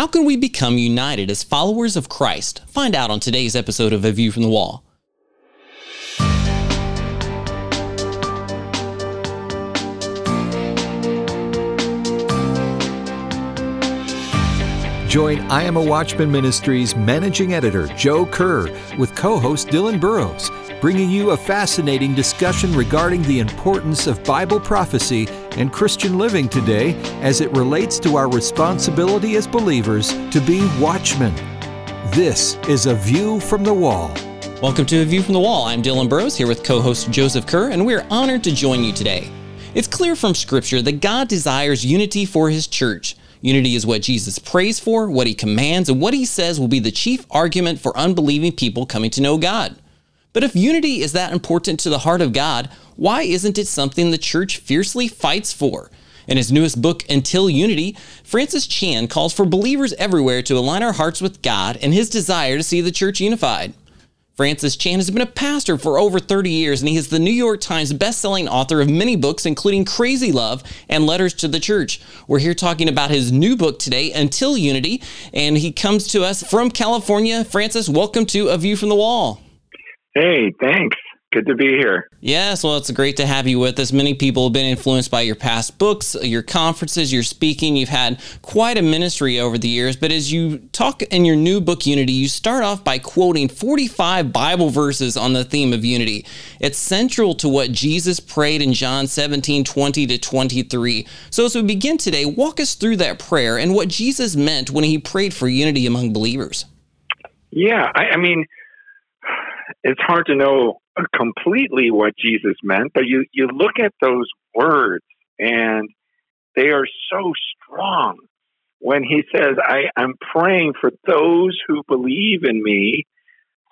How can we become united as followers of Christ? Find out on today's episode of A View from the Wall. Join I Am a Watchman Ministries managing editor Joe Kerr with co-host Dylan Burroughs, bringing you a fascinating discussion regarding the importance of Bible prophecy and Christian living today as it relates to our responsibility as believers to be watchmen. This is A View from the Wall. Welcome to A View from the Wall. I'm Dylan Burroughs here with co-host Joseph Kerr, and we're honored to join you today. It's clear from Scripture that God desires unity for His church. Unity is what Jesus prays for, what He commands, and what He says will be the chief argument for unbelieving people coming to know God. But if unity is that important to the heart of God, why isn't it something the church fiercely fights for? In his newest book, Until Unity, Francis Chan calls for believers everywhere to align our hearts with God and His desire to see the church unified. Francis Chan has been a pastor for over 30 years, and he is the New York Times best-selling author of many books, including Crazy Love and Letters to the Church. We're here talking about his new book today, Until Unity, and he comes to us from California. Francis, welcome to A View from the Wall. Hey, thanks. Good to be here. Yes, well, it's great to have you with us. Many people have been influenced by your past books, your conferences, your speaking. You've had quite a ministry over the years. But as you talk in your new book, Unity, you start off by quoting 45 Bible verses on the theme of unity. It's central to what Jesus prayed in John 17:20-23. So as we begin today, walk us through that prayer and what Jesus meant when He prayed for unity among believers. Yeah, I mean... It's hard to know completely what Jesus meant, but you look at those words, and they are so strong. When He says, I'm praying for those who believe in Me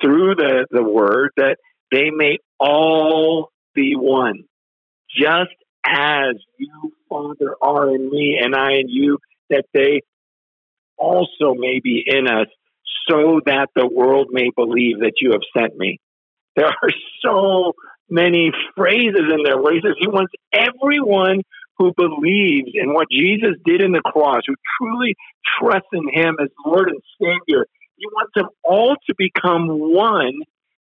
through the Word, that they may all be one, just as You, Father, are in Me, and I in You, that they also may be in us, so that the world may believe that You have sent Me. There are so many phrases in there where He says He wants everyone who believes in what Jesus did in the cross, who truly trusts in Him as Lord and Savior. He wants them all to become one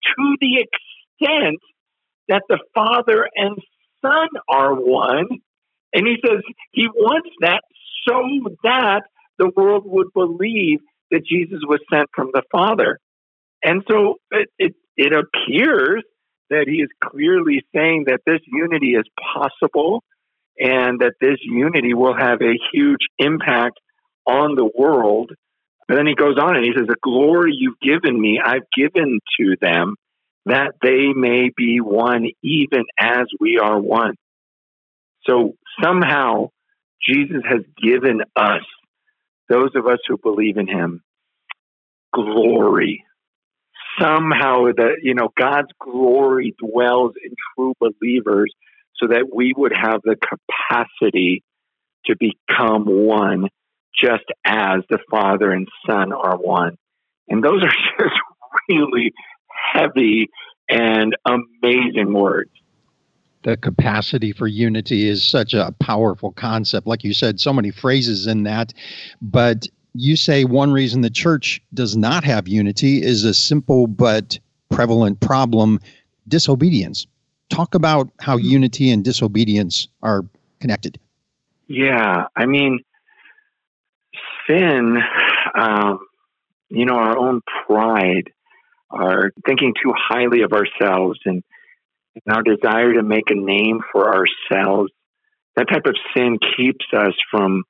to the extent that the Father and Son are one. And He says He wants that so that the world would believe that Jesus was sent from the Father. And so it appears that He is clearly saying that this unity is possible and that this unity will have a huge impact on the world. And then He goes on and He says, the glory You've given Me, I've given to them, that they may be one even as we are one. So somehow Jesus has given us, those of us who believe in Him, glory. Somehow God's glory dwells in true believers so that we would have the capacity to become one just as the Father and Son are one. And those are just really heavy and amazing words. The capacity for unity is such a powerful concept. Like you said, so many phrases in that. But you say one reason the church does not have unity is a simple but prevalent problem, disobedience. Talk about how unity and disobedience are connected. Yeah, I mean, sin, our own pride, our thinking too highly of ourselves, and our desire to make a name for ourselves, that type of sin keeps us from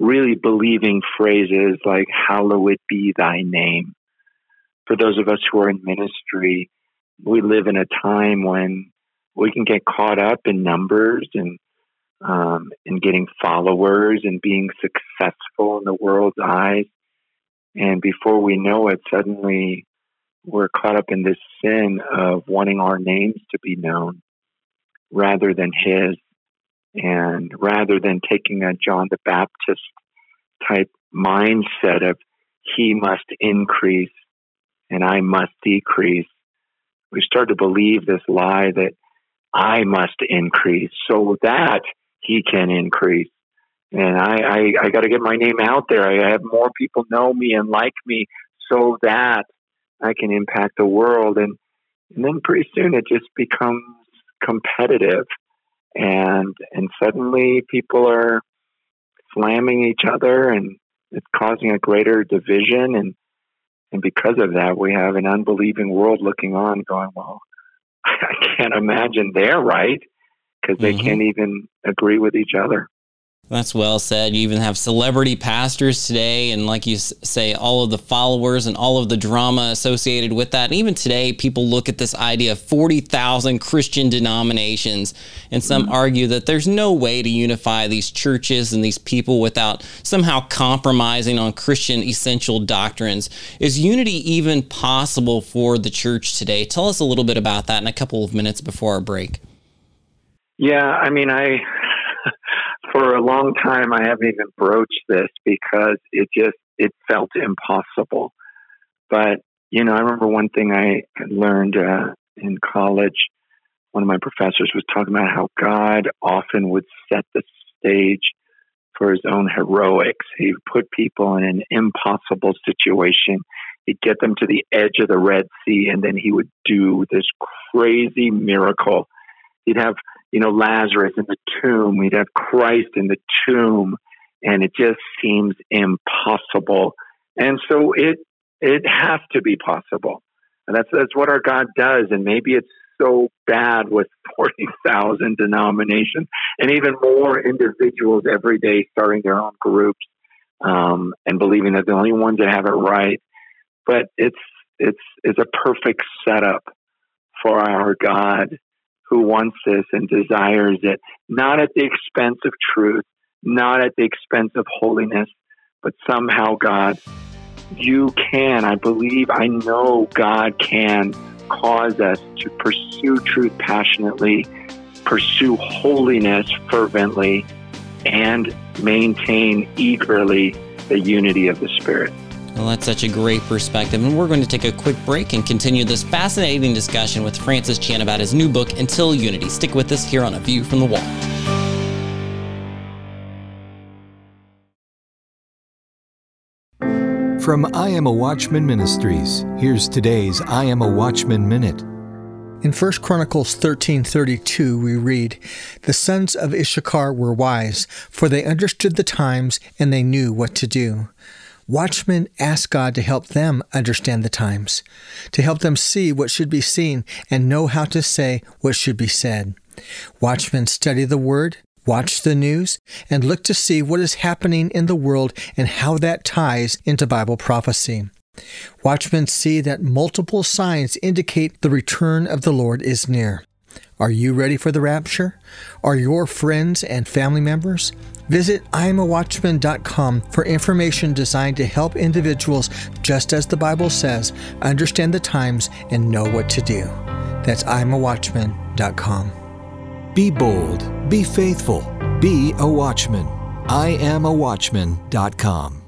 really believing phrases like, hallowed be Thy name. For those of us who are in ministry, we live in a time when we can get caught up in numbers and getting followers and being successful in the world's eyes. And before we know it, suddenly we're caught up in this sin of wanting our names to be known rather than His, and rather than taking a John the Baptist type mindset of He must increase and I must decrease. We start to believe this lie that I must increase so that He can increase. And I got to get my name out there. I have more people know me and like me so that I can impact the world. And then pretty soon it just becomes competitive. And suddenly people are slamming each other, and it's causing a greater division. And because of that, we have an unbelieving world looking on going, well, I can't imagine they're right, because they can't even agree with each other. That's well said. You even have celebrity pastors today, and like you say, all of the followers and all of the drama associated with that. And even today, people look at this idea of 40,000 Christian denominations, and some argue that there's no way to unify these churches and these people without somehow compromising on Christian essential doctrines. Is unity even possible for the church today? Tell us a little bit about that in a couple of minutes before our break. Yeah, I mean, for a long time, I haven't even broached this because it felt impossible. But, I remember one thing I learned in college. One of my professors was talking about how God often would set the stage for his own heroics. He would put people in an impossible situation. He'd get them to the edge of the Red Sea, and then he would do this crazy miracle. He'd have Lazarus in the tomb. We'd have Christ in the tomb, and it just seems impossible. And so it has to be possible. And that's what our God does. And maybe it's so bad with 40,000 denominations and even more individuals every day starting their own groups and believing that they're the only ones that have it right. But it's a perfect setup for our God, who wants this and desires it, not at the expense of truth, not at the expense of holiness, but somehow, God, you can, I believe, I know God can cause us to pursue truth passionately, pursue holiness fervently, and maintain eagerly the unity of the Spirit. Well, that's such a great perspective, and we're going to take a quick break and continue this fascinating discussion with Francis Chan about his new book, Until Unity. Stick with us here on A View from the Wall. From I Am a Watchman Ministries, here's today's I Am a Watchman Minute. In 1 Chronicles 13:32, we read, "The sons of Issachar were wise, for they understood the times, and they knew what to do." Watchmen ask God to help them understand the times, to help them see what should be seen and know how to say what should be said. Watchmen study the Word, watch the news, and look to see what is happening in the world and how that ties into Bible prophecy. Watchmen see that multiple signs indicate the return of the Lord is near. Are you ready for the rapture? Are your friends and family members? Visit iamawatchman.com for information designed to help individuals, just as the Bible says, understand the times and know what to do. That's iamawatchman.com. Be bold, be faithful, be a watchman. iamawatchman.com.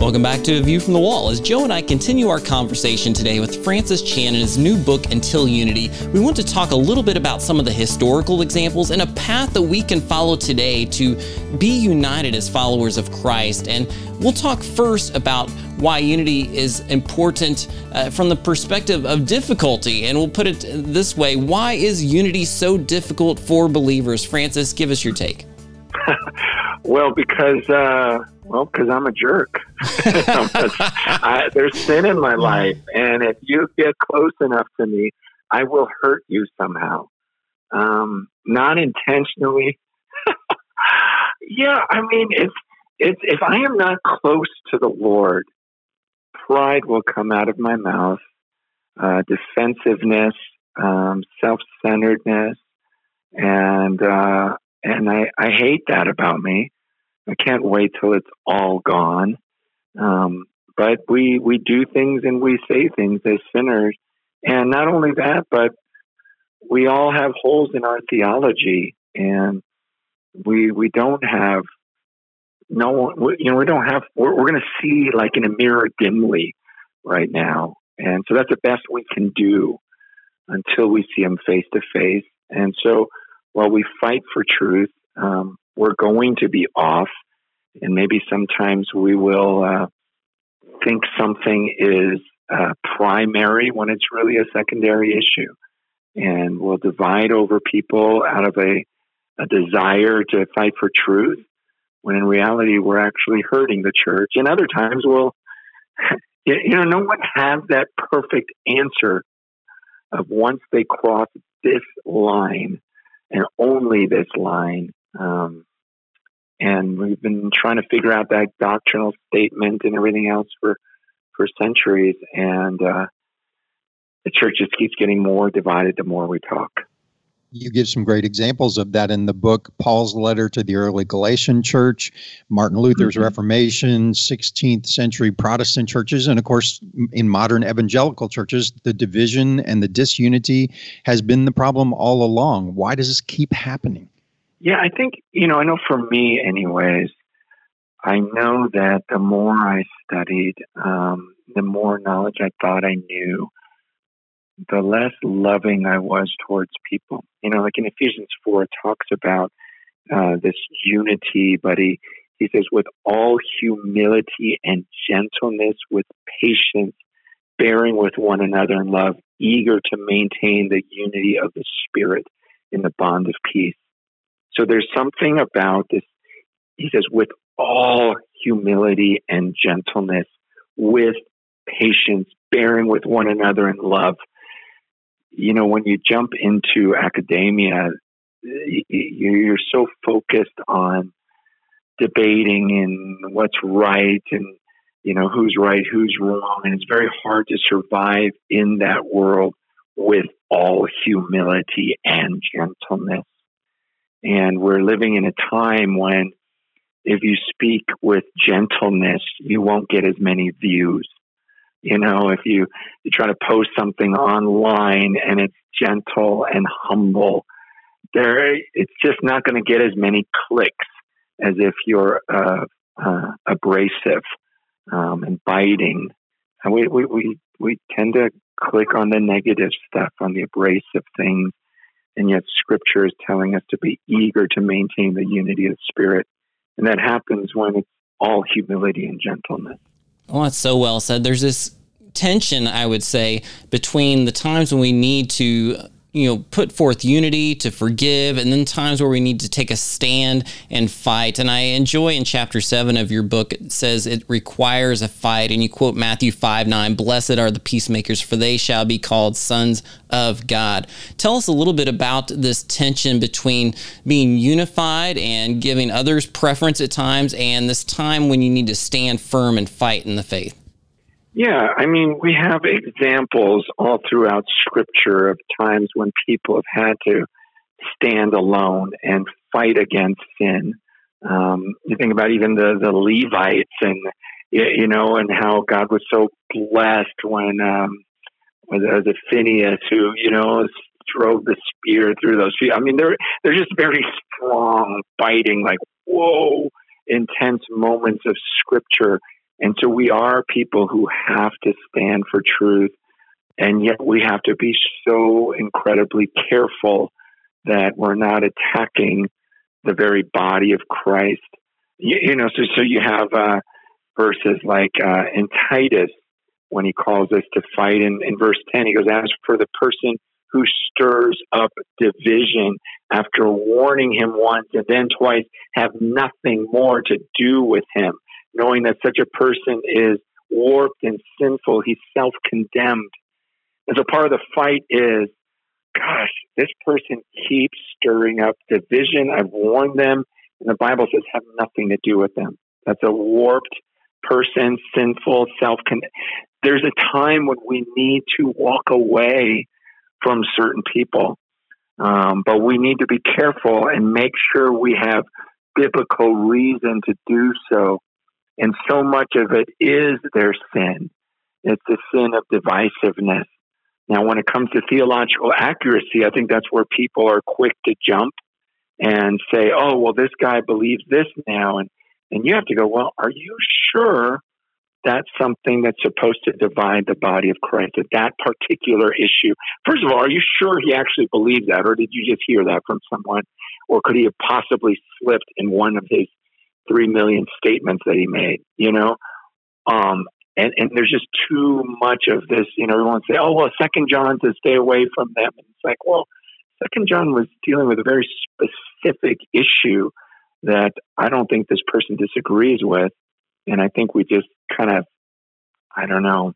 Welcome back to A View from the Wall. As Joe and I continue our conversation today with Francis Chan and his new book, Until Unity, we want to talk a little bit about some of the historical examples and a path that we can follow today to be united as followers of Christ. And we'll talk first about why unity is important from the perspective of difficulty. And we'll put it this way: why is unity so difficult for believers? Francis, give us your take. Well, because I'm a jerk. There's sin in my life, and if you get close enough to me, I will hurt you somehow. Not intentionally. Yeah, I mean, if I am not close to the Lord, pride will come out of my mouth, defensiveness, self-centeredness, and I hate that about me. I can't wait till it's all gone. But we do things and we say things as sinners. And not only that, but we all have holes in our theology, and we don't have, we're going to see like in a mirror dimly right now. And so that's the best we can do until we see them face to face. And so while we fight for truth, we're going to be off. And maybe sometimes we will think something is primary when it's really a secondary issue. And we'll divide over people out of a desire to fight for truth, when in reality we're actually hurting the church. And other times we'll, no one has that perfect answer of once they cross this line and only this line. And we've been trying to figure out that doctrinal statement and everything else for centuries. And the church just keeps getting more divided the more we talk. You give some great examples of that in the book, Paul's letter to the early Galatian church, Martin Luther's Reformation, 16th century Protestant churches, and of course, in modern evangelical churches, the division and the disunity has been the problem all along. Why does this keep happening? Yeah, I think, I know for me anyways, I know that the more I studied, the more knowledge I thought I knew, the less loving I was towards people. Like in Ephesians 4, it talks about this unity, but he says, with all humility and gentleness, with patience, bearing with one another in love, eager to maintain the unity of the Spirit in the bond of peace. So there's something about this. He says, with all humility and gentleness, with patience, bearing with one another in love. When you jump into academia, you're so focused on debating and what's right and, who's right, who's wrong. And it's very hard to survive in that world with all humility and gentleness. And we're living in a time when if you speak with gentleness, you won't get as many views. If you try to post something online and it's gentle and humble, it's just not going to get as many clicks as if you're abrasive and biting. And we tend to click on the negative stuff, on the abrasive things, and yet Scripture is telling us to be eager to maintain the unity of the Spirit, and that happens when it's all humility and gentleness. Oh, that's so well said. There's this tension, I would say, between the times when we need to, put forth unity to forgive, and then times where we need to take a stand and fight. And I enjoy in chapter 7 of your book, it says it requires a fight. And you quote Matthew 5:9, "Blessed are the peacemakers, for they shall be called sons of God." Tell us a little bit about this tension between being unified and giving others preference at times, and this time when you need to stand firm and fight in the faith. Yeah, we have examples all throughout Scripture of times when people have had to stand alone and fight against sin. You think about even the Levites and, and how God was so blessed when was it Phineas who, drove the spear through those feet. They're just very strong, biting, like, whoa, intense moments of Scripture. And so we are people who have to stand for truth, and yet we have to be so incredibly careful that we're not attacking the very body of Christ. So you have verses like in Titus, when he calls us to fight, in verse 10, he goes, "As for the person who stirs up division after warning him once and then twice, have nothing more to do with him. Knowing that such a person is warped and sinful, he's self-condemned." And so part of the fight is, gosh, this person keeps stirring up division. I've warned them. And the Bible says, have nothing to do with them. That's a warped person, sinful, self-condemned. There's a time when we need to walk away from certain people. But we need to be careful and make sure we have biblical reason to do so. And so much of it is their sin. It's the sin of divisiveness. Now, when it comes to theological accuracy, I think that's where people are quick to jump and say, oh, well, this guy believes this now. And you have to go, well, are you sure that's something that's supposed to divide the body of Christ, that particular issue. First of all, are you sure he actually believed that, or did you just hear that from someone? Or could he have possibly slipped in one of his 3 million statements that he made, you know? And there's just too much of this, you know, everyone say, oh, well, 2 John says stay away from them. And it's like, well, 2 John was dealing with a very specific issue that I don't think this person disagrees with. And I think we just kind of, I don't know,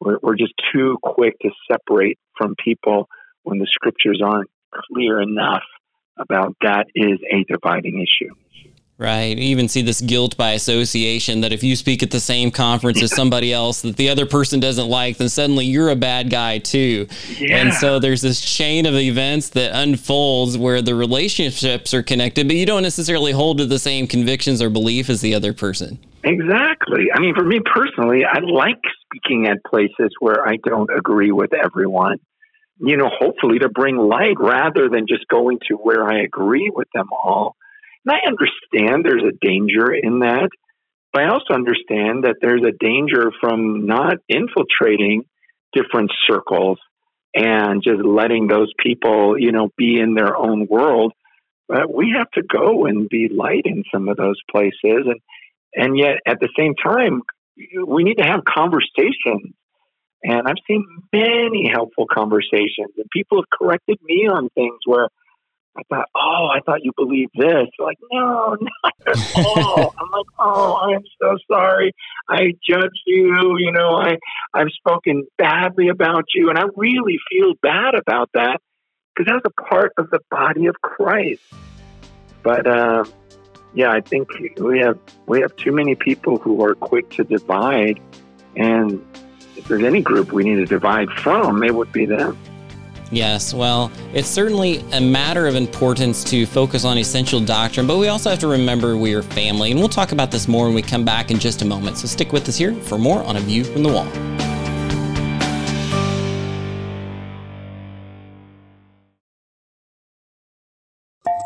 we're just too quick to separate from people when the scriptures aren't clear enough about that is a dividing issue. Right. You even see this guilt by association that if you speak at the same conference as somebody else that the other person doesn't like, then suddenly you're a bad guy too. Yeah. And so there's this chain of events that unfolds where the relationships are connected, but you don't necessarily hold to the same convictions or belief as the other person. Exactly. I mean, for me personally, I like speaking at places where I don't agree with everyone, you know, hopefully to bring light rather than just going to where I agree with them all. And I understand there's a danger in that, but I also understand that there's a danger from not infiltrating different circles and just letting those people, you know, be in their own world. But we have to go and be light in some of those places. And yet at the same time, we need to have conversations. And I've seen many helpful conversations, and people have corrected me on things where I thought, oh, I thought you believed this. They're like, no, not at all. I'm like, oh, I'm so sorry. I judged you. You know, I've spoken badly about you. And I really feel bad about that because that was a part of the body of Christ. But, yeah, I think we have too many people who are quick to divide. And if there's any group we need to divide from, it would be them. Yes, well, it's certainly a matter of importance to focus on essential doctrine, but we also have to remember we are family, and we'll talk about this more when we come back in just a moment. So stick with us here for more on A View from the Wall.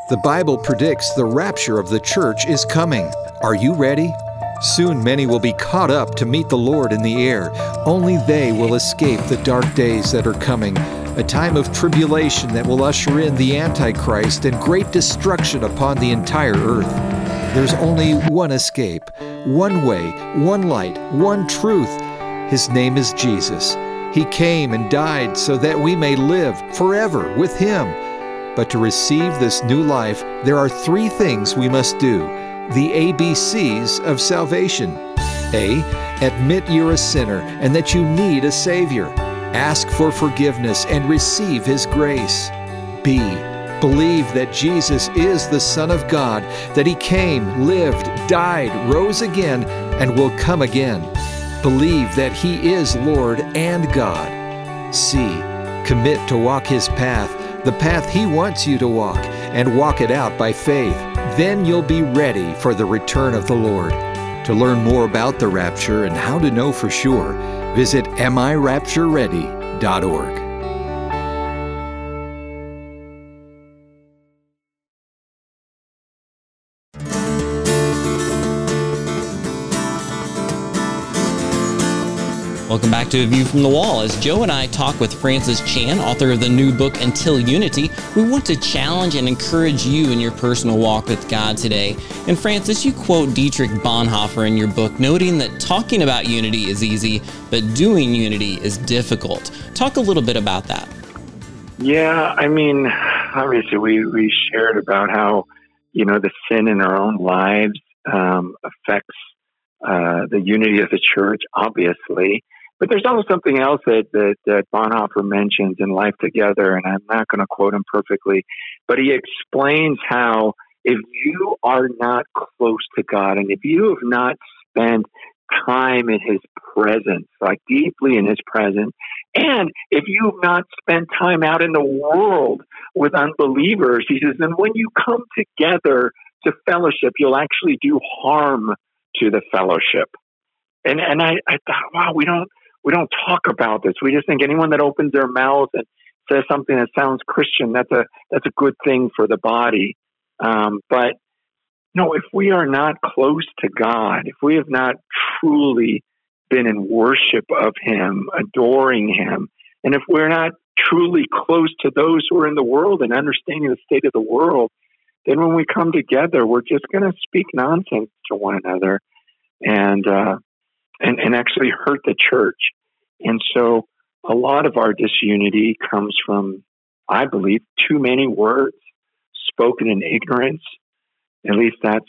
The Bible predicts the rapture of the church is coming. Are you ready? Soon many will be caught up to meet the Lord in the air. Only they will escape the dark days that are coming. A time of tribulation that will usher in the Antichrist and great destruction upon the entire earth. There's only one escape, one way, one light, one truth. His name is Jesus. He came and died so that we may live forever with Him. But to receive this new life, there are 3 things we must do, the ABCs of salvation. A, admit you're a sinner and that you need a Savior. Ask for forgiveness and receive His grace. B, believe that Jesus is the Son of God, that He came, lived, died, rose again, and will come again. Believe that He is Lord and God. C, commit to walk His path, the path He wants you to walk, and walk it out by faith. Then you'll be ready for the return of the Lord. To learn more about the rapture and how to know for sure, visit amiraptureready.org. Welcome back to A View from the Wall. As Joe and I talk with Francis Chan, author of the new book, Until Unity, we want to challenge and encourage you in your personal walk with God today. And Francis, you quote Dietrich Bonhoeffer in your book, noting that talking about unity is easy, but doing unity is difficult. Talk a little bit about that. Yeah, I mean, obviously we shared about how, you know, the sin in our own lives affects the unity of the church, obviously. But there's also something else that Bonhoeffer mentions in Life Together, and I'm not going to quote him perfectly, but he explains how if you are not close to God and if you have not spent time in His presence, like deeply in His presence, and if you have not spent time out in the world with unbelievers, he says, then when you come together to fellowship, you'll actually do harm to the fellowship. And I thought, wow, we don't talk about this. We just think anyone that opens their mouth and says something that sounds Christian, that's a good thing for the body. But no, if we are not close to God, if we have not truly been in worship of him, adoring him. And if we're not truly close to those who are in the world and understanding the state of the world, then when we come together, we're just going to speak nonsense to one another and actually hurt the church. And so a lot of our disunity comes from, I believe, too many words spoken in ignorance. At least that's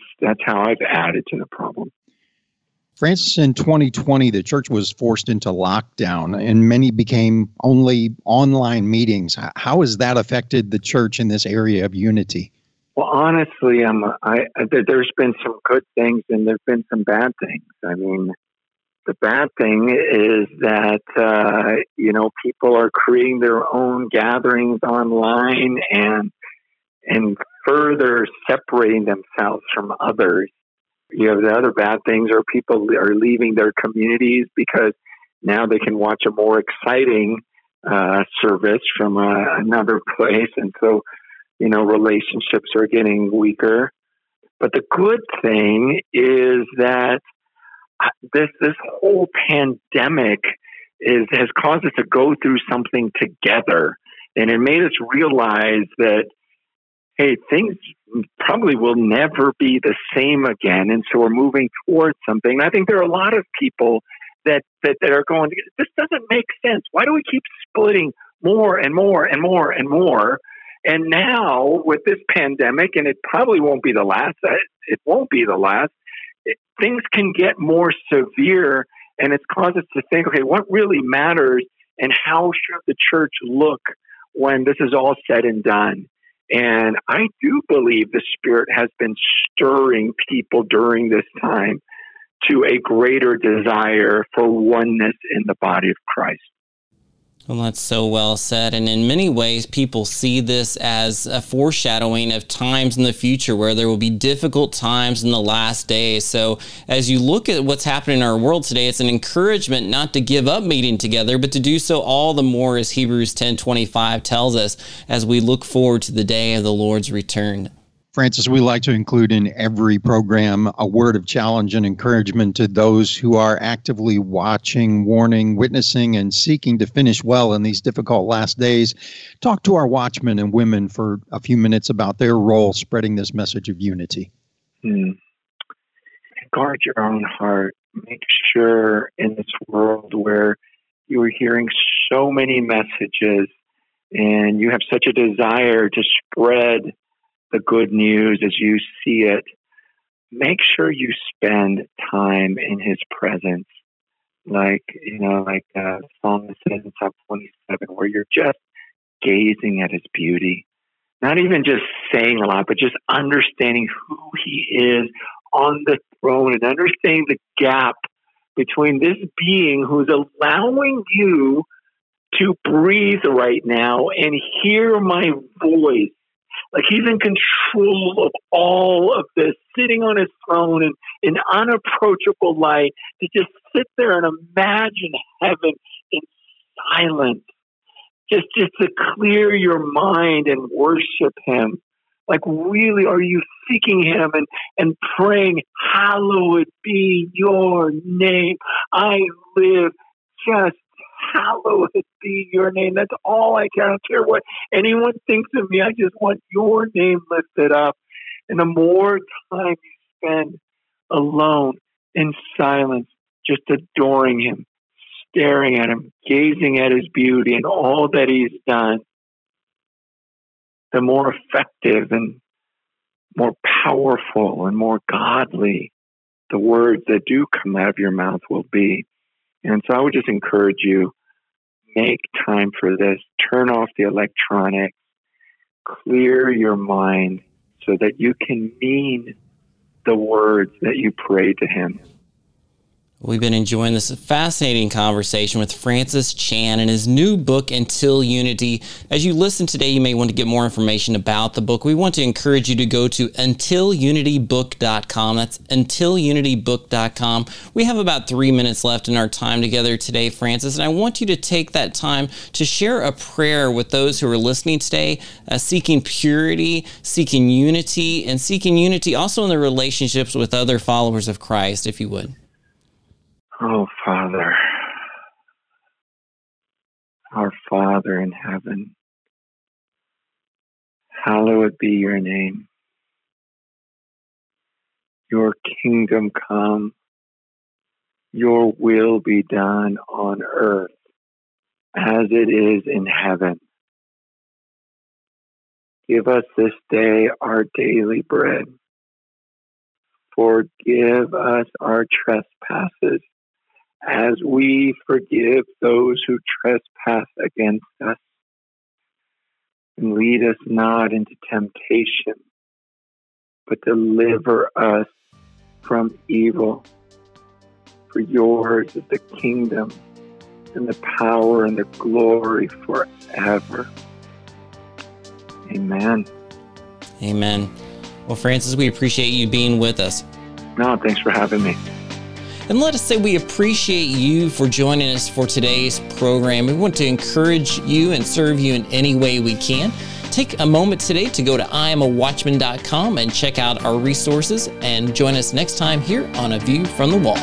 how I've added to the problem. Francis, in 2020, the church was forced into lockdown, and many became only online meetings. How has that affected the church in this area of unity? Well, honestly, there's been some good things, and there's been some bad things. I mean, the bad thing is that people are creating their own gatherings online and further separating themselves from others. You know, the other bad things are people are leaving their communities because now they can watch a more exciting service from another place. And so, you know, relationships are getting weaker. But the good thing is that this whole pandemic has caused us to go through something together. And it made us realize that, hey, things probably will never be the same again. And so we're moving towards something. And I think there are a lot of people that are going, this doesn't make sense. Why do we keep splitting more and more and more and more? And now with this pandemic, and it probably won't be the last, things can get more severe. And it's caused us to think, okay, what really matters and how should the church look when this is all said and done? And I do believe the Spirit has been stirring people during this time to a greater desire for oneness in the body of Christ. Well, that's so well said. And in many ways, people see this as a foreshadowing of times in the future where there will be difficult times in the last days. So as you look at what's happening in our world today, it's an encouragement not to give up meeting together, but to do so all the more, as Hebrews 10:25 tells us, as we look forward to the day of the Lord's return. Francis, we like to include in every program a word of challenge and encouragement to those who are actively watching, warning, witnessing, and seeking to finish well in these difficult last days. Talk to our watchmen and women for a few minutes about their role spreading this message of unity. Guard your own heart. Make sure in this world where you are hearing so many messages and you have such a desire to spread the good news as you see it, make sure you spend time in his presence. Like Psalm says in Psalm 27, where you're just gazing at his beauty, not even just saying a lot, but just understanding who he is on the throne and understanding the gap between this being who's allowing you to breathe right now and hear my voice. Like he's in control of all of this, sitting on his throne in unapproachable light, to just sit there and imagine heaven in silence, just to clear your mind and worship him. Like, really, are you seeking him and praying, hallowed be your name. I live, just hallowed be your name. That's all I care. I don't care what anyone thinks of me. I just want your name lifted up. And the more time you spend alone in silence, just adoring him, staring at him, gazing at his beauty and all that he's done, the more effective and more powerful and more godly the words that do come out of your mouth will be. And so I would just encourage you, make time for this. Turn off the electronics. Clear your mind so that you can mean the words that you pray to him. We've been enjoying this fascinating conversation with Francis Chan and his new book, Until Unity. As you listen today, you may want to get more information about the book. We want to encourage you to go to untilunitybook.com. That's untilunitybook.com. We have about 3 minutes left in our time together today, Francis, and I want you to take that time to share a prayer with those who are listening today, seeking purity, seeking unity, and seeking unity also in their relationships with other followers of Christ, if you would. Oh, Father, our Father in heaven, hallowed be your name. Your kingdom come, your will be done on earth as it is in heaven. Give us this day our daily bread. Forgive us our trespasses as we forgive those who trespass against us. And lead us not into temptation, but deliver us from evil. For yours is the kingdom and the power and the glory forever. Amen. Amen. Well, Francis, we appreciate you being with us. No, thanks for having me. And let us say we appreciate you for joining us for today's program. We want to encourage you and serve you in any way we can. Take a moment today to go to iamawatchman.com and check out our resources, and join us next time here on A View from the Wall.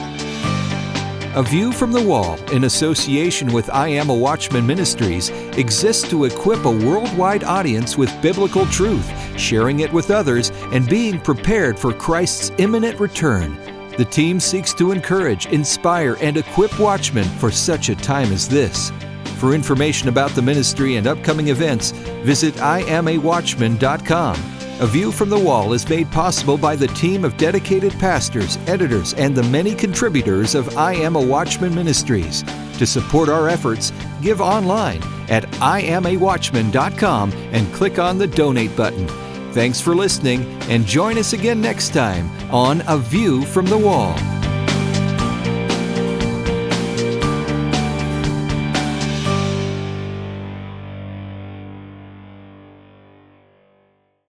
A View from the Wall, in association with I Am a Watchman Ministries, exists to equip a worldwide audience with biblical truth, sharing it with others, and being prepared for Christ's imminent return. The team seeks to encourage, inspire, and equip watchmen for such a time as this. For information about the ministry and upcoming events, visit iamawatchman.com. A View from the Wall is made possible by the team of dedicated pastors, editors, and the many contributors of I Am a Watchman Ministries. To support our efforts, give online at iamawatchman.com and click on the Donate button. Thanks for listening, and join us again next time on A View from the Wall.